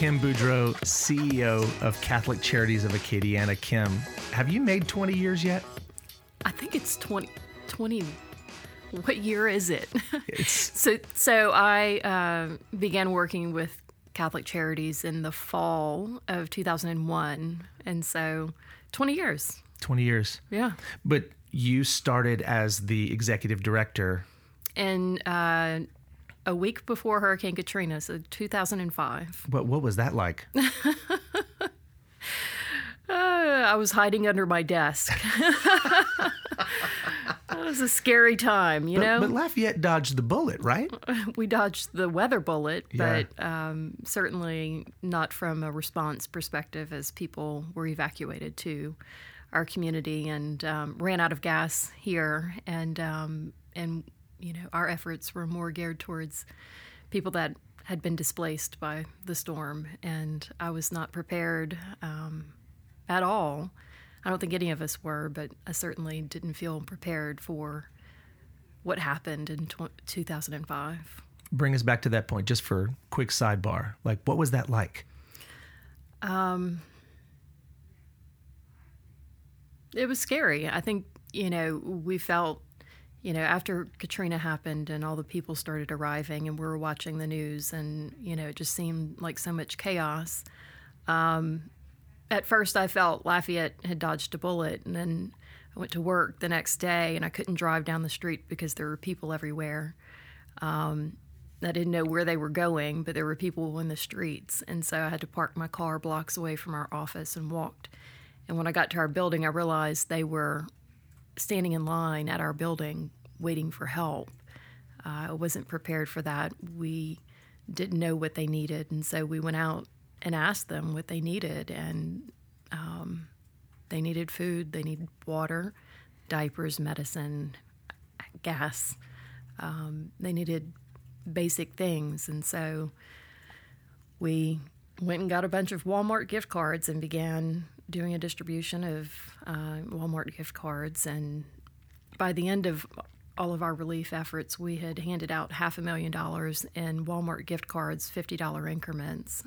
Kim Boudreaux, CEO of Catholic Charities of Acadiana. Kim, have you made 20 years yet? I think it's 20. What year is it? So I began working with Catholic Charities in the fall of 2001, and so 20 years. 20 years. Yeah. But you started as the executive director. And a week before Hurricane Katrina, so 2005. What was that like? I was hiding under my desk. That was a scary time, you know? But Lafayette dodged the bullet, right? We dodged the weather bullet, yeah. But certainly not from a response perspective, as people were evacuated to our community and ran out of gas here. And you know, our efforts were more geared towards people that had been displaced by the storm. And I was not prepared at all. I don't think any of us were, but I certainly didn't feel prepared for what happened in 2005. Bring us back to that point, just for a quick sidebar. Like, what was that like? It was scary. I think, you know, we felt, you know, after Katrina happened and all the people started arriving and we were watching the news and, you know, it just seemed like so much chaos. At first, I felt Lafayette had dodged a bullet, and then I went to work the next day, and I couldn't drive down the street because there were people everywhere. I didn't know where they were going, but there were people in the streets, and so I had to park my car blocks away from our office and walked. And when I got to our building, I realized they were standing in line at our building waiting for help. I wasn't prepared for that. We didn't know what they needed, and so we went out and asked them what they needed, and they needed food, they needed water, diapers, medicine, gas. They needed basic things, and so we went and got a bunch of Walmart gift cards and began doing a distribution of Walmart gift cards, and by the end of all of our relief efforts, we had handed out $500,000 in Walmart gift cards, $50 increments,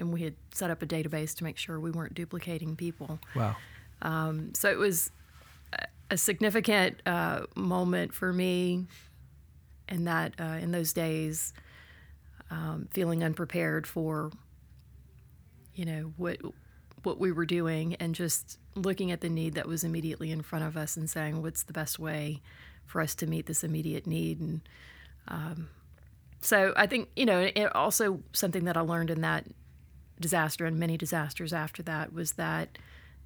and we had set up a database to make sure we weren't duplicating people. Wow. So it was a significant moment for me in that, in those days, feeling unprepared for, you know, what we were doing, and just looking at the need that was immediately in front of us and saying, what's the best way for us to meet this immediate need? And so I think, you know, it also something that I learned in that disaster and many disasters after that was that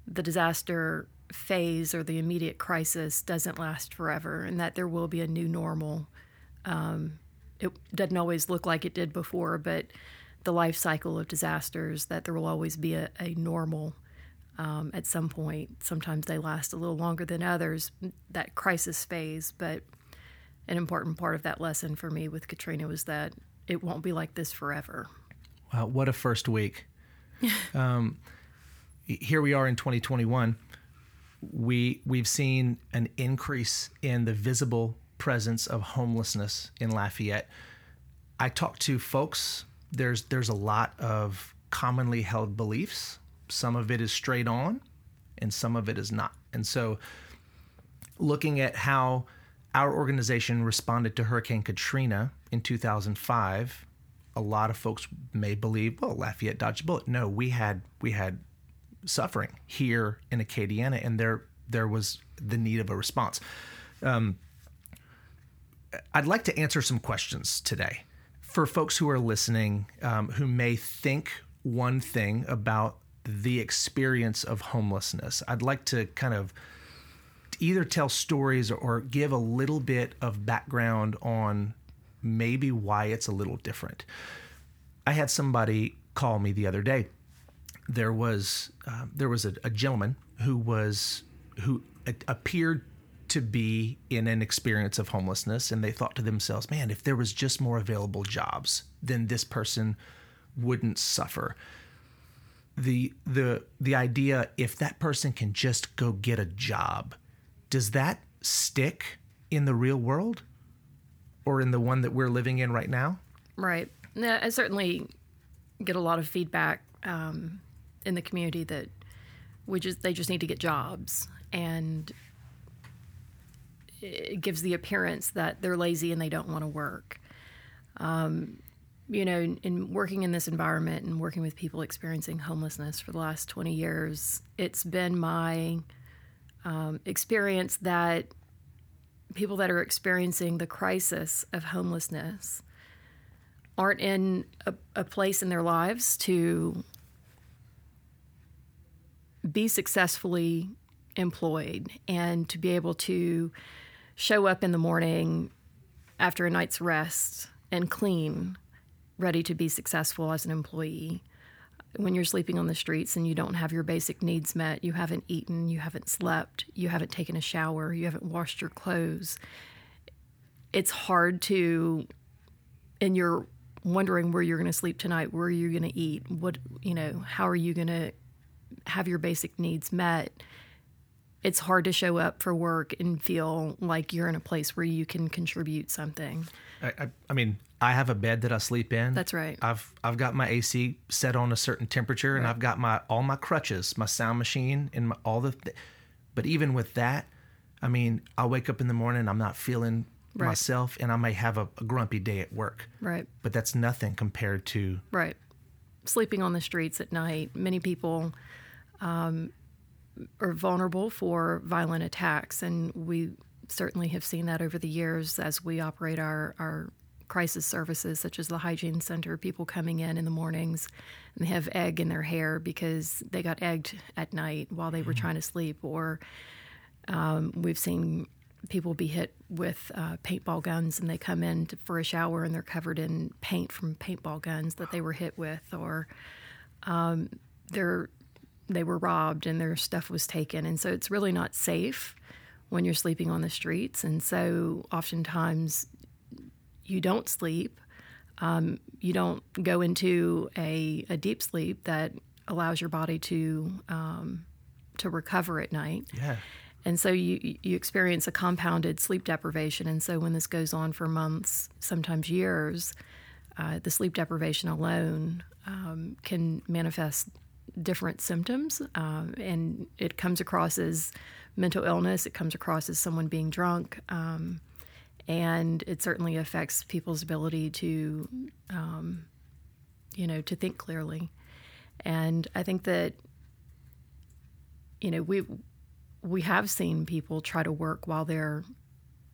the disaster phase or the immediate crisis doesn't last forever, and that there will be a new normal. It doesn't always look like it did before, but the life cycle of disasters, that there will always be a normal at some point. Sometimes they last a little longer than others, that crisis phase. But an important part of that lesson for me with Katrina was that it won't be like this forever. Wow, what a first week. Here we are in 2021. We've seen an increase in the visible presence of homelessness in Lafayette. I talked to folks. There's a lot of commonly held beliefs. Some of it is straight on, and some of it is not. And so looking at how our organization responded to Hurricane Katrina in 2005, a lot of folks may believe, well, Lafayette dodged a bullet. No, we had suffering here in Acadiana, and there was the need of a response. I'd like to answer some questions today for folks who are listening, who may think one thing about the experience of homelessness. I'd like to kind of either tell stories or give a little bit of background on maybe why it's a little different. I had somebody call me the other day. There was a gentleman who appeared to be in an experience of homelessness, and they thought to themselves, "Man, if there was just more available jobs, then this person wouldn't suffer." The idea, if that person can just go get a job, does that stick in the real world or in the one that we're living in right now? Right. No, I certainly get a lot of feedback in the community that they just need to get jobs, and it gives the appearance that they're lazy and they don't want to work. You know, in working in this environment and working with people experiencing homelessness for the last 20 years, it's been my experience that people that are experiencing the crisis of homelessness aren't in a place in their lives to be successfully employed and to be able to show up in the morning after a night's rest and clean, ready to be successful as an employee. When you're sleeping on the streets and you don't have your basic needs met, you haven't eaten, you haven't slept, you haven't taken a shower, you haven't washed your clothes, it's hard to, and you're wondering where you're going to sleep tonight, where are you going to eat, what, you know, how are you going to have your basic needs met? It's hard to show up for work and feel like you're in a place where you can contribute something. I mean, I have a bed that I sleep in. That's right. I've got my AC set on a certain temperature, and I've got all my crutches, my sound machine, and but even with that, I mean, I wake up in the morning, I'm not feeling myself, and I may have a grumpy day at work. Right. But that's nothing compared to sleeping on the streets at night. Many people are vulnerable for violent attacks, and we certainly have seen that over the years as we operate our crisis services, such as the hygiene center. People coming in the mornings, and they have egg in their hair because they got egged at night while they were trying to sleep, or we've seen people be hit with paintball guns, and they come in for a shower and they're covered in paint from paintball guns that they were hit with, or they were robbed and their stuff was taken. And so it's really not safe when you're sleeping on the streets. And so oftentimes you don't sleep. You don't go into a deep sleep that allows your body to recover at night. Yeah. And so you experience a compounded sleep deprivation. And so when this goes on for months, sometimes years, the sleep deprivation alone can manifest different symptoms. And it comes across as mental illness. It comes across as someone being drunk. And it certainly affects people's ability to, to think clearly. And I think that, we have seen people try to work while they're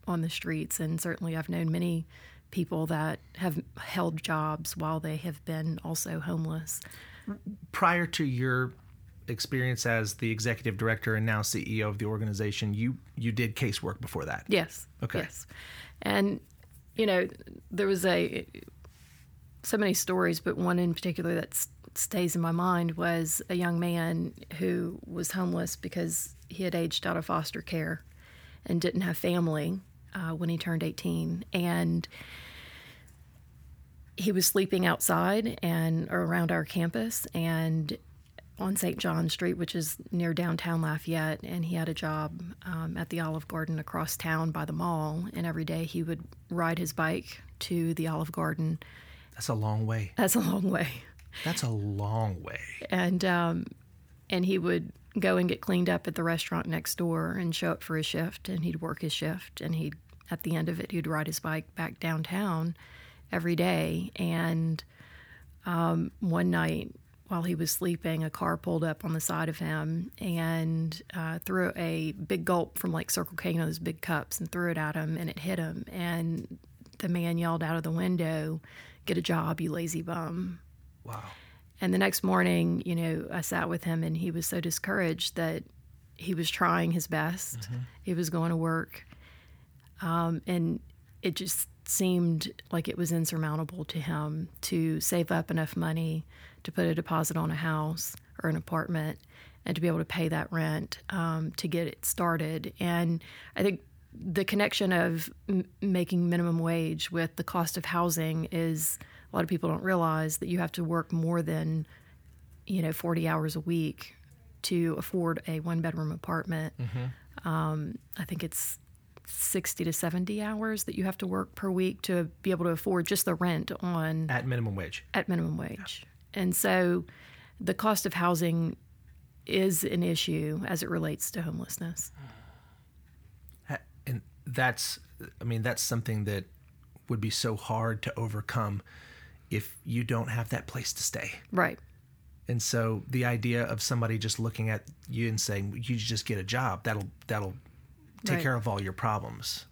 on the streets, and certainly I've known many people that have held jobs while they have been also homeless. Prior to your experience as the executive director and now CEO of the organization, you did casework before that? Yes. Okay. Yes. And, there was so many stories, but one in particular that stays in my mind was a young man who was homeless because he had aged out of foster care and didn't have family when he turned 18. And he was sleeping outside and around our campus and on St. John Street, which is near downtown Lafayette. And he had a job at the Olive Garden across town by the mall. And every day he would ride his bike to the Olive Garden. That's a long way. And he would go and get cleaned up at the restaurant next door and show up for his shift, and he'd work his shift, and at the end of it, he'd ride his bike back downtown every day. And one night while he was sleeping, a car pulled up on the side of him and threw a big gulp from like Circle K, those big cups, and threw it at him, and it hit him. And the man yelled out of the window, "Get a job, you lazy bum." Wow. And the next morning, I sat with him, and he was so discouraged that he was trying his best. Mm-hmm. He was going to work. And it just seemed like it was insurmountable to him to save up enough money to put a deposit on a house or an apartment and to be able to pay that rent to get it started. And I think the connection of making minimum wage with the cost of housing is – a lot of people don't realize that you have to work more than, 40 hours a week to afford a one-bedroom apartment. Mm-hmm. I think it's 60 to 70 hours that you have to work per week to be able to afford just the rent on... At minimum wage. At minimum wage. And so the cost of housing is an issue as it relates to homelessness. And that's something that would be so hard to overcome if you don't have that place to stay. Right. And so the idea of somebody just looking at you and saying, you just get a job, that'll take right. care of all your problems.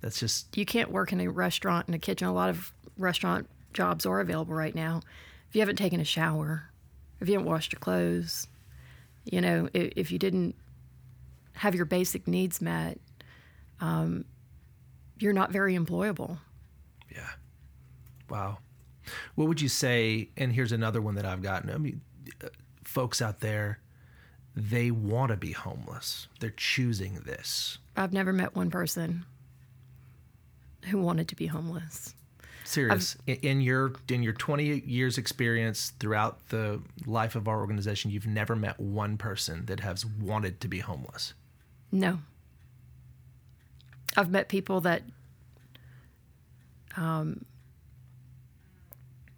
That's just... You can't work in a restaurant, in a kitchen. A lot of restaurant jobs are available right now. If you haven't taken a shower, if you haven't washed your clothes, if you didn't have your basic needs met, you're not very employable. Yeah. Wow. What would you say, and here's another one that I've gotten, folks out there, they want to be homeless. They're choosing this. I've never met one person who wanted to be homeless. Serious. In your 20 years experience throughout the life of our organization, you've never met one person that has wanted to be homeless? No. I've met people that...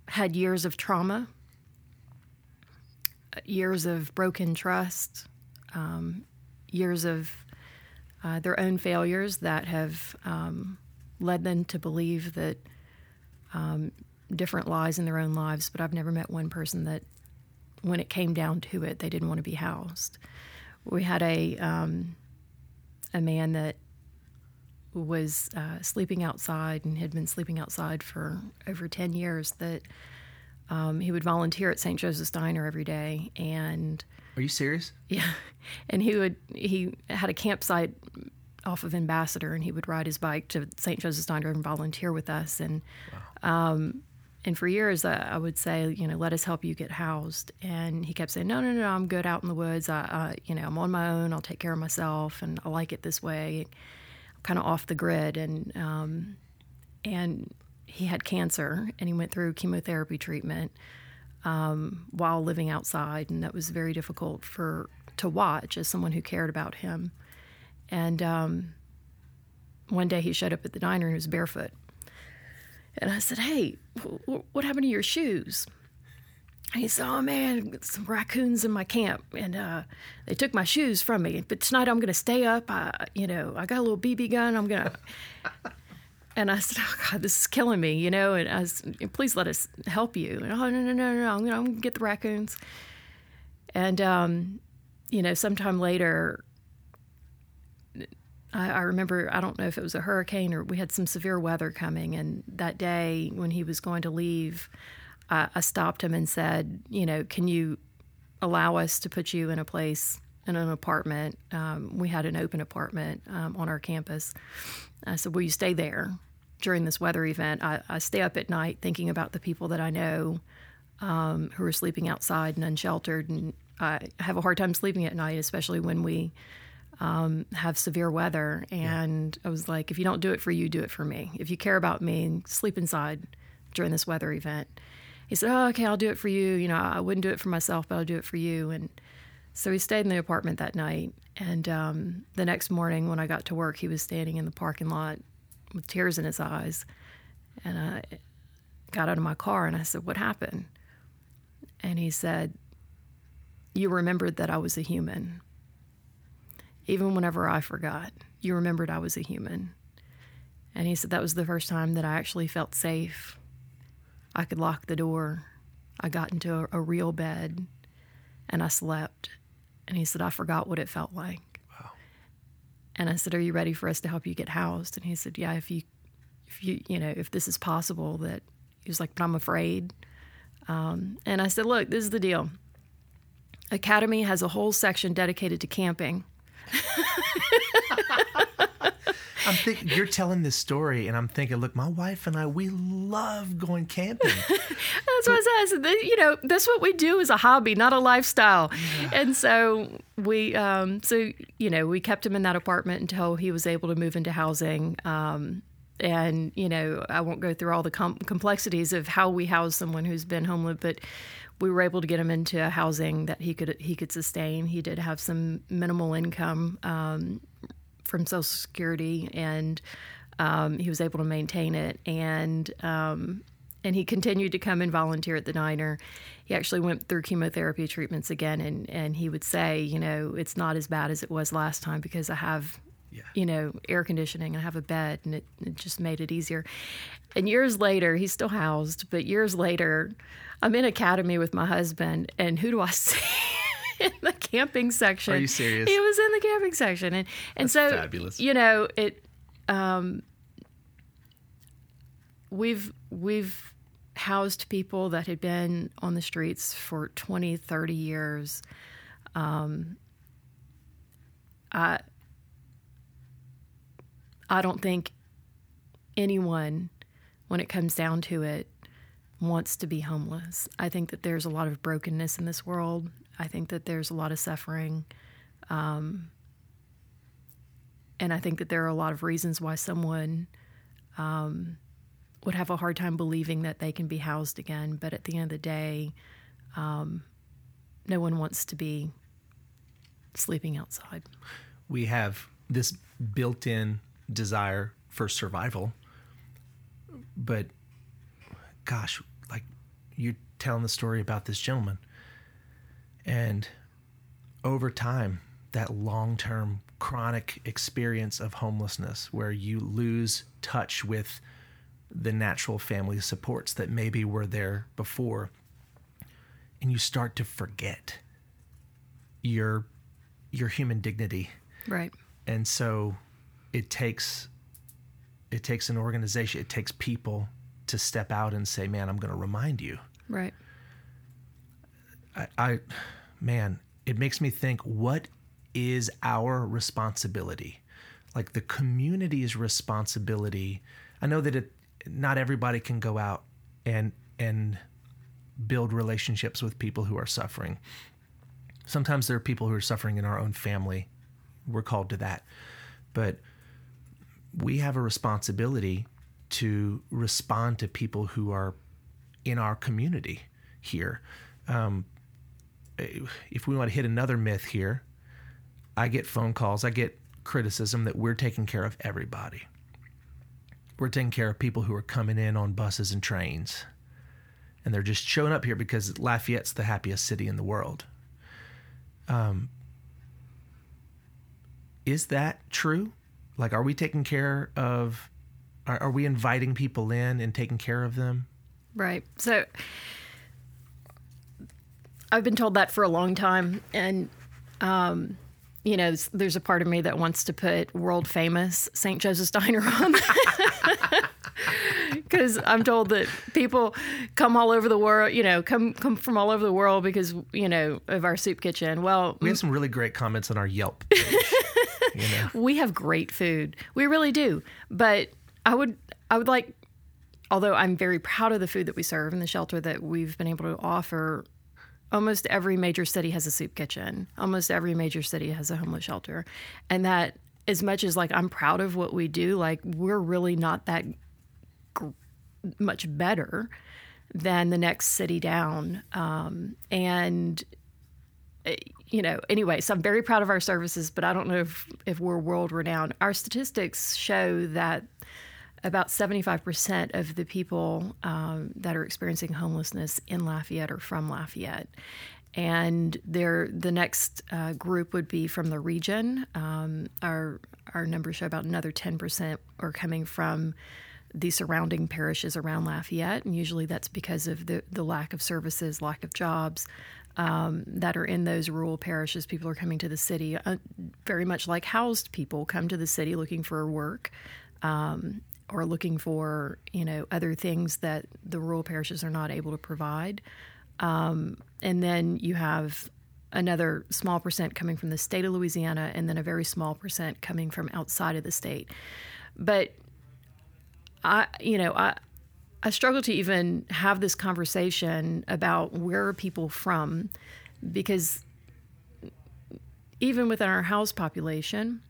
had years of trauma, years of broken trust, years of their own failures that have led them to believe that different lies in their own lives. But I've never met one person that, when it came down to it, they didn't want to be housed. We had a man that was sleeping outside and had been sleeping outside for over 10 years that he would volunteer at St. Joseph's Diner every day. And are you serious? Yeah. And he had a campsite off of Ambassador, and he would ride his bike to St. Joseph's Diner and volunteer with us. And wow. And for years, I would say, let us help you get housed. And he kept saying, no, I'm good out in the woods. I'm on my own. I'll take care of myself, and I like it this way. Kind of off the grid, and he had cancer, and he went through chemotherapy treatment while living outside, and that was very difficult to watch as someone who cared about him. And one day he showed up at the diner, and he was barefoot. And I said, "Hey, what happened to your shoes?" And he said, "Oh man, some raccoons in my camp, and they took my shoes from me. But tonight I'm going to stay up. I got a little BB gun. I'm gonna." And I said, "Oh God, this is killing me, " And I said, "Please let us help you." And, "Oh no, I'm going to get the raccoons." And sometime later, I remember, I don't know if it was a hurricane or we had some severe weather coming, and that day when he was going to leave, I stopped him and said, "Can you allow us to put you in a place, in an apartment?" We had an open apartment on our campus. I said, "Will you stay there during this weather event? I stay up at night thinking about the people that I know who are sleeping outside and unsheltered, and I have a hard time sleeping at night, especially when we have severe weather." And yeah. I was like, "If you don't do it for you, do it for me. If you care about me, sleep inside during this weather event." He said, "Oh, okay, I'll do it for you. I wouldn't do it for myself, but I'll do it for you." And so he stayed in the apartment that night. And the next morning when I got to work, he was standing in the parking lot with tears in his eyes. And I got out of my car and I said, "What happened?" And he said, "You remembered that I was a human. Even whenever I forgot, you remembered I was a human." And he said, "That was the first time that I actually felt safe. I could lock the door. I got into a real bed, and I slept." And he said, "I forgot what it felt like." Wow. And I said, "Are you ready for us to help you get housed?" And he said, "Yeah, if this is possible." That he was like, "But I'm afraid." And I said, "Look, this is the deal. Academy has a whole section dedicated to camping." I'm thinking, you're telling this story, and I'm thinking, look, my wife and I, we love going camping. That's what I said. That's what we do as a hobby, not a lifestyle. Yeah. And so we, we kept him in that apartment until he was able to move into housing. And, I won't go through all the complexities of how we house someone who's been homeless, but we were able to get him into housing that he could sustain. He did have some minimal income, from Social Security, and he was able to maintain it. And And he continued to come and volunteer at the diner. He actually went through chemotherapy treatments again, and he would say, you know, it's not as bad as it was last time because I have, you know, air conditioning and I have a bed, and it just made it easier. And years later, he's still housed, but years later, I'm in Academy with my husband, and who do I see? In the camping section. Are you serious? He was in the camping section. And that's so, fabulous. You know, it... We've housed people that had been on the streets for 20, 30 years. I don't think anyone, when it comes down to it, wants to be homeless. I think that there's a lot of brokenness in this world. I think that there's a lot of suffering. And I think that there are a lot of reasons why someone... would have a hard time believing that they can be housed again. But at the end of the day, no one wants to be sleeping outside. We have this built-in desire for survival. But, gosh, like you're telling the story about this gentleman. And over time, that long-term chronic experience of homelessness where you lose touch with the natural family supports that maybe were there before, and you start to forget your human dignity. Right. And so it takes an organization, it takes people to step out and say, man, I'm going to remind you. Right. I it makes me think, what is our responsibility? Like the community's responsibility. I know that not everybody can go out and build relationships with people who are suffering. Sometimes there are people who are suffering in our own family. We're called to that. But we have a responsibility to respond to people who are in our community here. If we want to hit another myth here, I get phone calls, I get criticism that we're taking care of everybody. We're taking care of people who are coming in on buses and trains, and they're just showing up here because Lafayette's the happiest city in the world. Is that true? Like, are we taking care of, are we inviting people in and taking care of them? Right. So I've been told that for a long time. And, you know, there's a part of me that wants to put world famous St. Joseph's Diner on, because I'm told that people come all over the world, you know, come from all over the world because, you know, of our soup kitchen. Well, we have some really great comments on our Yelp page. You know. We have great food. We really do. But I would like, although I'm very proud of the food that we serve and the shelter that we've been able to offer. Almost every major city has a soup kitchen. Almost every major city has a homeless shelter. And that, as much as, like, I'm proud of what we do, like, we're really not that much better than the next city down. You know, anyway, so I'm very proud of our services, but I don't know if we're world-renowned. Our statistics show that about 75% of the people that are experiencing homelessness in Lafayette are from Lafayette. And the next group would be from the region. Our numbers show about another 10% are coming from the surrounding parishes around Lafayette. And usually that's because of the lack of services, lack of jobs that are in those rural parishes. People are coming to the city, very much like housed people come to the city looking for work. Or looking for, you know, other things that the rural parishes are not able to provide. And then you have another small percent coming from the state of Louisiana, and then a very small percent coming from outside of the state. But, I struggle to even have this conversation about where are people from, because even within our house population,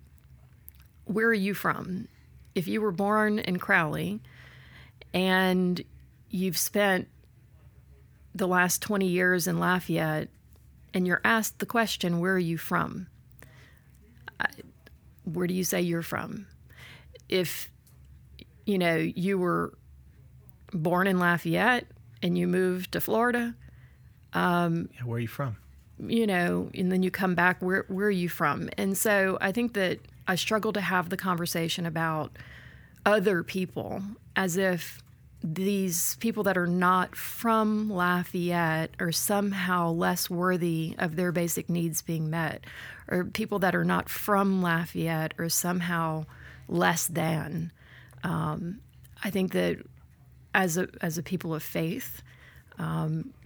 where are you from? If you were born in Crowley and you've spent the last 20 years in Lafayette and you're asked the question, where are you from? Where do you say you're from? If, you know, you were born in Lafayette and you move to Florida. Where are you from? You know, and then you come back, where are you from? And so I think that I struggle to have the conversation about other people as if these people that are not from Lafayette are somehow less worthy of their basic needs being met, or people that are not from Lafayette are somehow less than. I think that as a people of faith,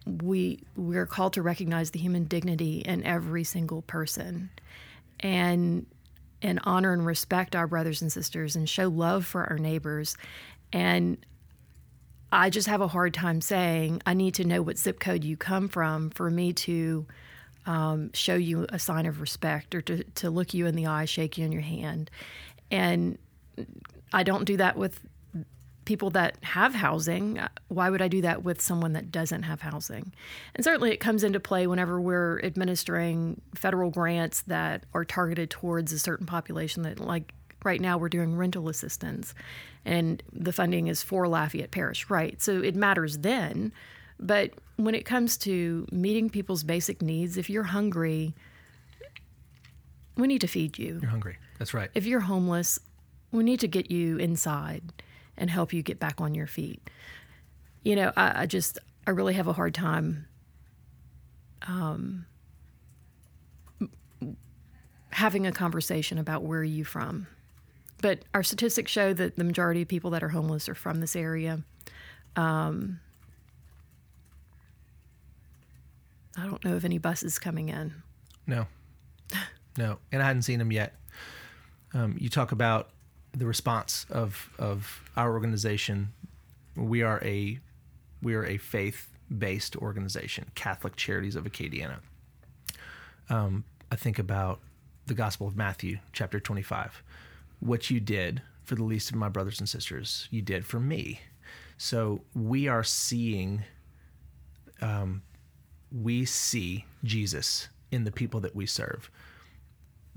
we're called to recognize the human dignity in every single person, and honor and respect our brothers and sisters, and show love for our neighbors. And I just have a hard time saying, I need to know what zip code you come from for me to show you a sign of respect, or to look you in the eye, shake you in your hand. And I don't do that with people that have housing. Why would I do that with someone that doesn't have housing? And certainly it comes into play whenever we're administering federal grants that are targeted towards a certain population, that, like, right now we're doing rental assistance, and the funding is for Lafayette Parish, right? So it matters then. But when it comes to meeting people's basic needs, if you're hungry, we need to feed you. You're hungry. That's right. If you're homeless, we need to get you inside and help you get back on your feet. You know, I really have a hard time having a conversation about where are you from. But our statistics show that the majority of people that are homeless are from this area. I don't know of any buses coming in. No. And I hadn't seen them yet. You talk about the response of our organization. We are a faith-based organization, Catholic Charities of Acadiana. I think about the Gospel of Matthew, chapter 25. What you did for the least of my brothers and sisters, you did for me. So we are seeing, we see Jesus in the people that we serve.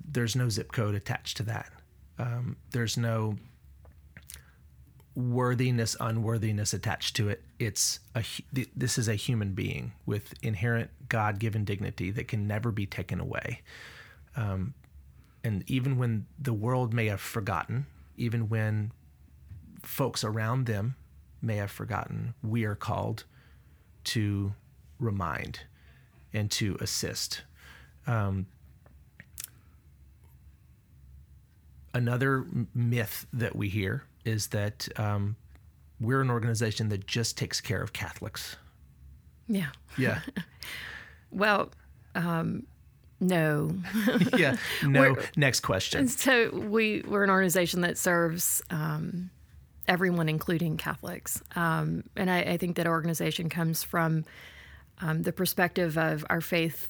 There's no zip code attached to that. There's no worthiness, unworthiness attached to it. This is a human being with inherent God-given dignity that can never be taken away. And even when the world may have forgotten, even when folks around them may have forgotten, we are called to remind and to assist. Another myth that we hear is that we're an organization that just takes care of Catholics. Yeah. Well, no. Yeah. No. Next question. So we're an organization that serves everyone, including Catholics. And I think that our organization comes from the perspective of our faith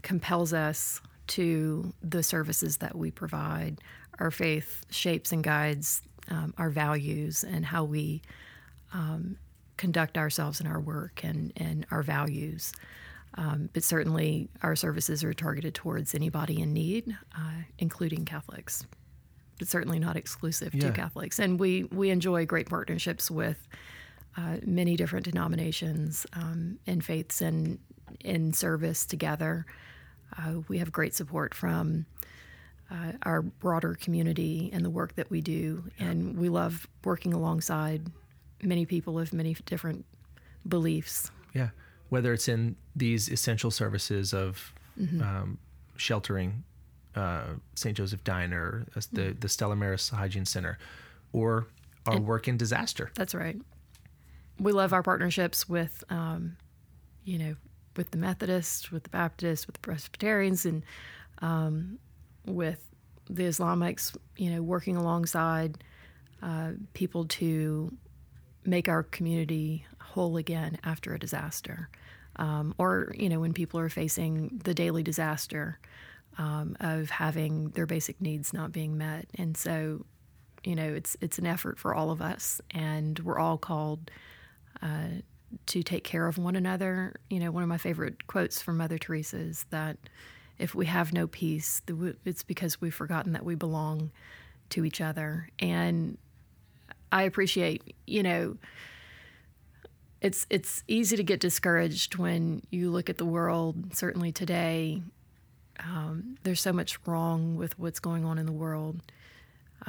compels us to the services that we provide. Our faith shapes and guides our values and how we conduct ourselves in our work and our values. But certainly our services are targeted towards anybody in need, including Catholics, but certainly not exclusive to Catholics. And we enjoy great partnerships with many different denominations and faiths and in service together. We have great support from our broader community and the work that we do. And we love working alongside many people of many different beliefs. Yeah. Whether it's in these essential services of sheltering St. Joseph's Diner, the Stella Maris Hygiene Center, or our work in disaster. That's right. We love our partnerships with, with the Methodists, with the Baptists, with the Presbyterians, and with the Islamics, working alongside people to make our community whole again after a disaster. Or when people are facing the daily disaster of having their basic needs not being met. And so, it's an effort for all of us, and we're all called to take care of one another. One of my favorite quotes from Mother Teresa is that if we have no peace, it's because we've forgotten that we belong to each other. And I appreciate, you know, it's easy to get discouraged when you look at the world, certainly today. There's so much wrong with what's going on in the world.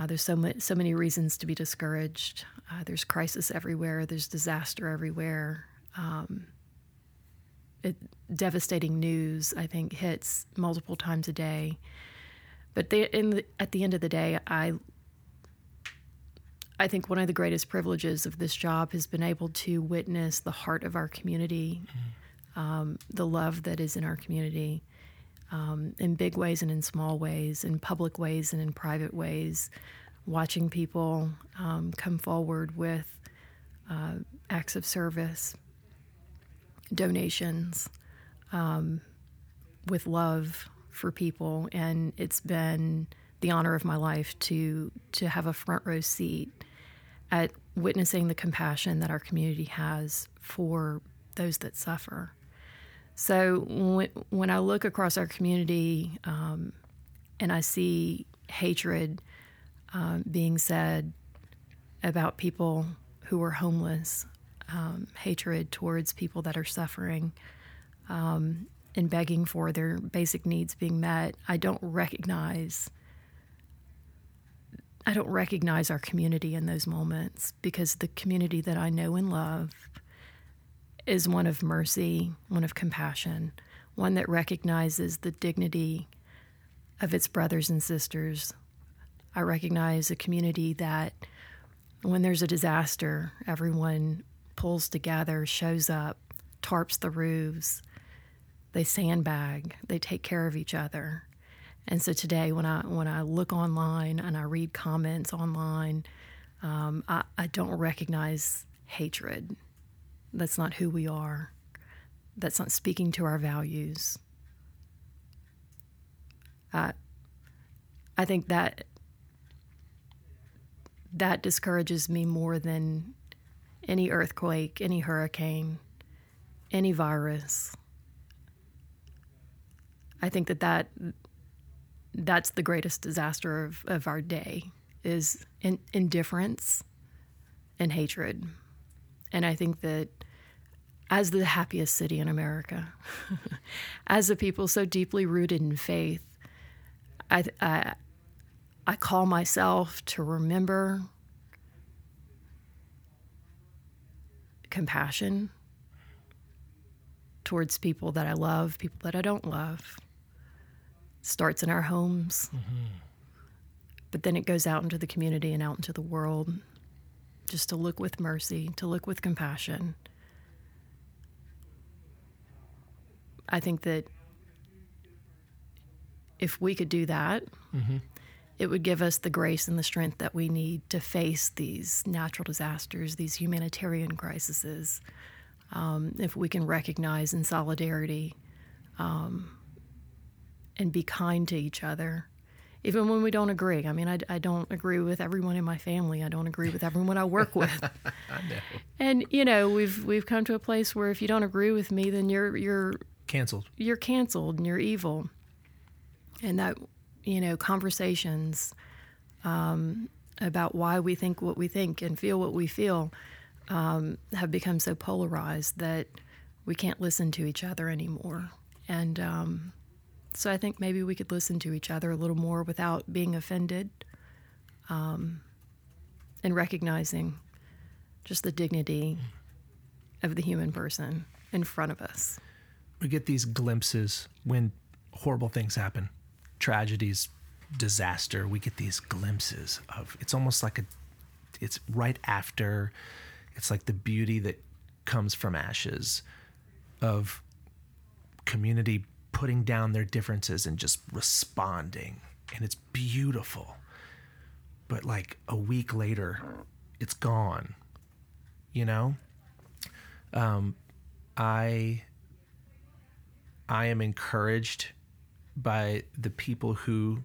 There's so many reasons to be discouraged. There's crisis everywhere. There's disaster everywhere. Devastating news, I think, hits multiple times a day. But at the end of the day, I think one of the greatest privileges of this job has been able to witness the heart of our community, the love that is in our community, in big ways and in small ways, in public ways and in private ways, watching people come forward with acts of service, donations, with love for people. And it's been the honor of my life to have a front row seat at witnessing the compassion that our community has for those that suffer. So when I look across our community and I see hatred being said about people who are homeless, hatred towards people that are suffering and begging for their basic needs being met, I don't recognize our community in those moments, because the community that I know and love is one of mercy, one of compassion, one that recognizes the dignity of its brothers and sisters. I recognize a community that when there's a disaster, everyone pulls together, shows up, tarps the roofs, they sandbag, they take care of each other. And so today, when I look online and I read comments online, I don't recognize hatred. That's not who we are. That's not speaking to our values. I think that discourages me more than any earthquake, any hurricane, any virus. I think that's the greatest disaster of our day, is indifference and hatred. And I think that as the happiest city in America, as a people so deeply rooted in faith, I call myself to remember compassion towards people that I love, people that I don't love. Starts in our homes, but then it goes out into the community and out into the world, just to look with mercy, to look with compassion. I think that if we could do that, it would give us the grace and the strength that we need to face these natural disasters, these humanitarian crises. If we can recognize in solidarity, and be kind to each other, even when we don't agree. I mean, I don't agree with everyone in my family. I don't agree with everyone I work with. I know. And you know, we've come to a place where if you don't agree with me, then you're canceled. You're canceled and you're evil. And that, you know, conversations about why we think what we think and feel what we feel have become so polarized that we can't listen to each other anymore. And so I think maybe we could listen to each other a little more without being offended, and recognizing just the dignity of the human person in front of us. We get these glimpses when horrible things happen, tragedies, disaster. We get these glimpses of, it's almost like it's right after, it's like the beauty that comes from ashes of community putting down their differences and just responding. And it's beautiful. But like a week later, it's gone, you know? I am encouraged by the people who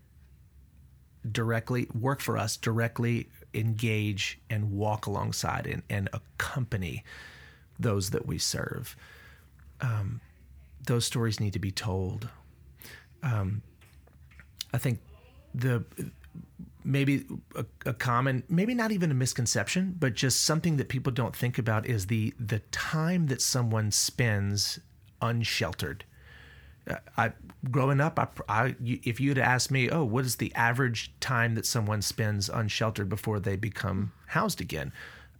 directly work for us, directly engage and walk alongside and accompany those that we serve. Those stories need to be told. I think maybe a common, maybe not even a misconception, but just something that people don't think about is the time that someone spends unsheltered. Growing up, if you'd asked me, oh, what is the average time that someone spends unsheltered before they become housed again?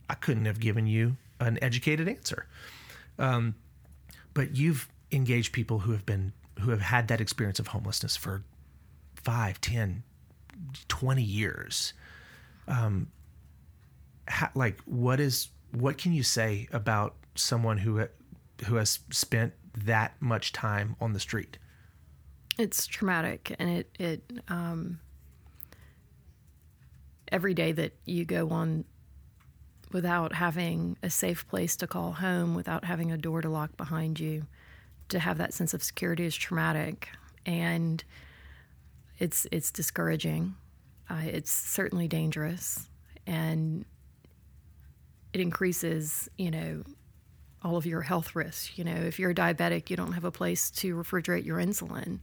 I couldn't have given you an educated answer. But you've engaged people who have had that experience of homelessness for 5, 10, 20 years. What can you say about someone who has spent that much time on the street? It's traumatic, and it every day that you go on without having a safe place to call home, without having a door to lock behind you, to have that sense of security is traumatic, and it's discouraging. It's certainly dangerous, and it increases, all of your health risks. If you're a diabetic, you don't have a place to refrigerate your insulin.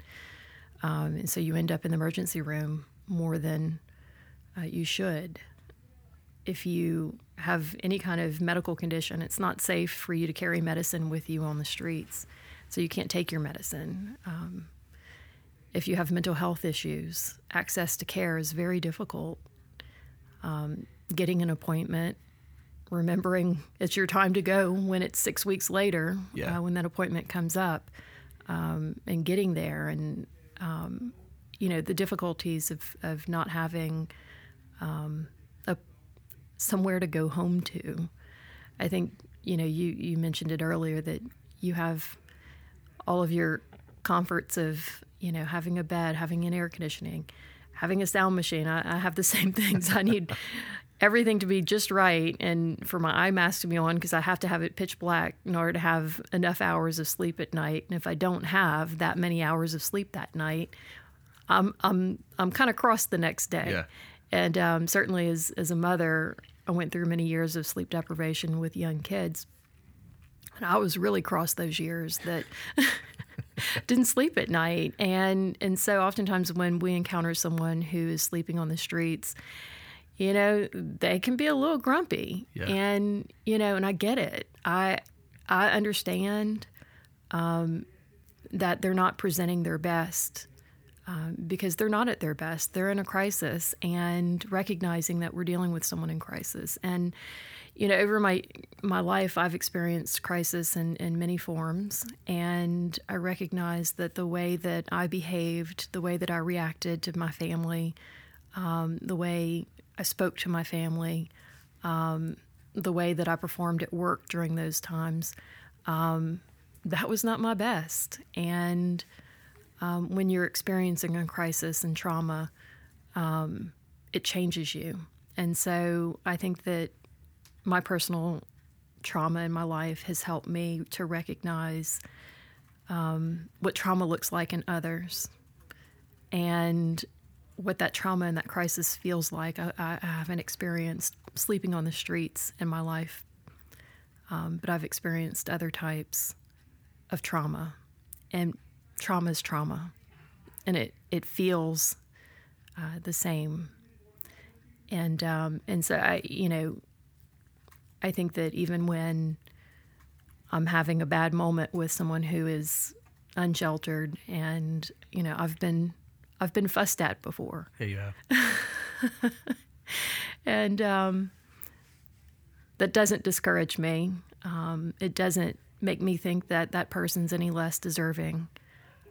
And so you end up in the emergency room more than you should. If you have any kind of medical condition, it's not safe for you to carry medicine with you on the streets. So you can't take your medicine. If you have mental health issues, access to care is very difficult. Getting an appointment, remembering it's your time to go when it's 6 weeks later, when that appointment comes up, and getting there, and the difficulties of not having somewhere to go home to. I think you mentioned it earlier that you have all of your comforts of having a bed, having an air conditioning, having a sound machine. I have the same things. I need everything to be just right, and for my eye mask to be on because I have to have it pitch black in order to have enough hours of sleep at night. And if I don't have that many hours of sleep that night, I'm kind of crossed the next day. Yeah. And certainly as a mother, I went through many years of sleep deprivation with young kids, and I was really crossed those years that didn't sleep at night. And so oftentimes when we encounter someone who is sleeping on the streets, they can be a little grumpy. Yeah. And, and I get it. I understand that they're not presenting their best because they're not at their best. They're in a crisis, and recognizing that we're dealing with someone in crisis. And, over my life, I've experienced crisis in many forms, and I recognize that the way that I behaved, the way that I reacted to my family, the way I spoke to my family, the way that I performed at work during those times, that was not my best. And when you're experiencing a crisis and trauma, it changes you. And so I think that my personal trauma in my life has helped me to recognize what trauma looks like in others, and what that trauma and that crisis feels like. I haven't experienced sleeping on the streets in my life, but I've experienced other types of trauma, and trauma is trauma, and it feels the same. And so I think that even when I'm having a bad moment with someone who is unsheltered, and I've been fussed at before. Yeah, you have. And that doesn't discourage me. It doesn't make me think that that person's any less deserving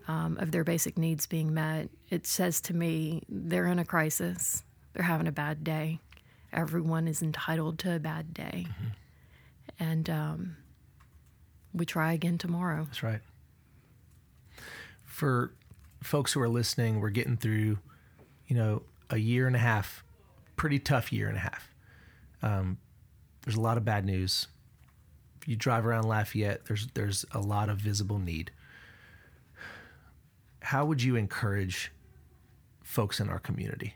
of their basic needs being met. It says to me, they're in a crisis. They're having a bad day. Everyone is entitled to a bad day. Mm-hmm. And we try again tomorrow. That's right. For folks who are listening, we're getting through, a year and a half, pretty tough year and a half. There's a lot of bad news. If you drive around Lafayette, there's a lot of visible need. How would you encourage folks in our community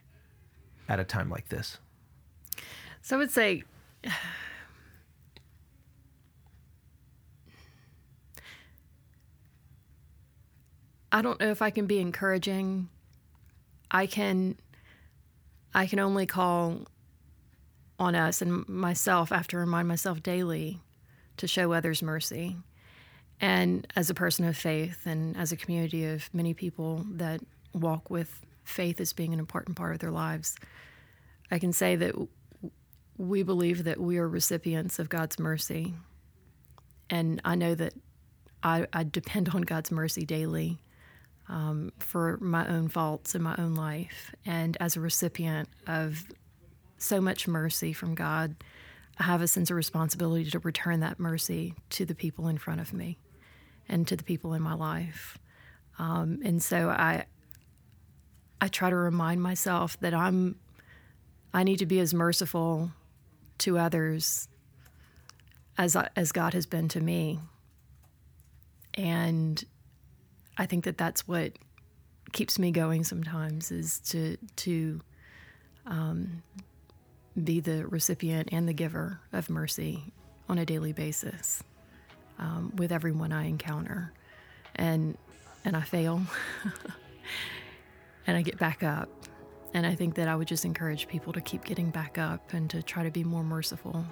at a time like this? So I would say, I don't know if I can be encouraging. I can only call on us and myself. I have to remind myself daily to show others mercy. And as a person of faith and as a community of many people that walk with faith as being an important part of their lives, I can say that we believe that we are recipients of God's mercy. And I know that I depend on God's mercy daily for my own faults in my own life. And as a recipient of so much mercy from God, I have a sense of responsibility to return that mercy to the people in front of me and to the people in my life. And so I try to remind myself that I need to be as merciful to others as God has been to me. And I think that that's what keeps me going sometimes, is to be the recipient and the giver of mercy on a daily basis with everyone I encounter. And I fail, and I get back up. And I think that I would just encourage people to keep getting back up and to try to be more merciful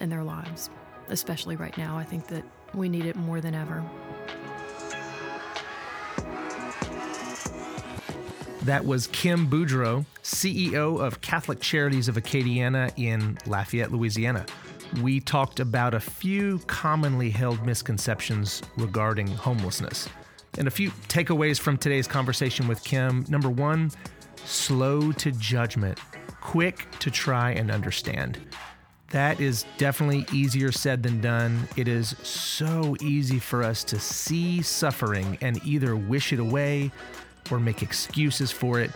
in their lives, especially right now. I think that we need it more than ever. That was Kim Boudreaux, CEO of Catholic Charities of Acadiana in Lafayette, Louisiana. We talked about a few commonly held misconceptions regarding homelessness. And a few takeaways from today's conversation with Kim. Number one, slow to judgment, quick to try and understand. That is definitely easier said than done. It is so easy for us to see suffering and either wish it away or make excuses for it.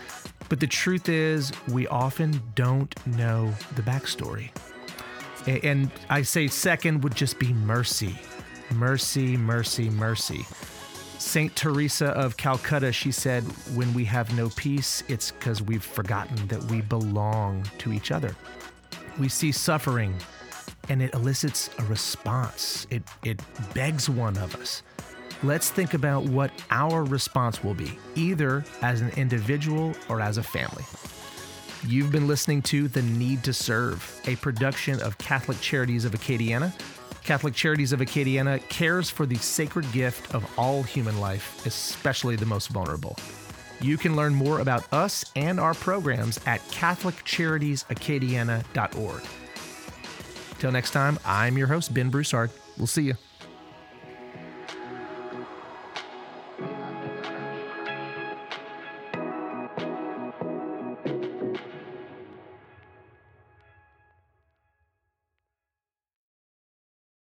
But the truth is, we often don't know the backstory. And I say second would just be mercy. Mercy, mercy, mercy. St. Teresa of Calcutta, she said, when we have no peace, it's because we've forgotten that we belong to each other. We see suffering and it elicits a response. It begs one of us. Let's think about what our response will be, either as an individual or as a family. You've been listening to The Need to Serve, a production of Catholic Charities of Acadiana. Catholic Charities of Acadiana cares for the sacred gift of all human life, especially the most vulnerable. You can learn more about us and our programs at catholiccharitiesaacadiana.org. Till next time, I'm your host, Ben Broussard. We'll see you.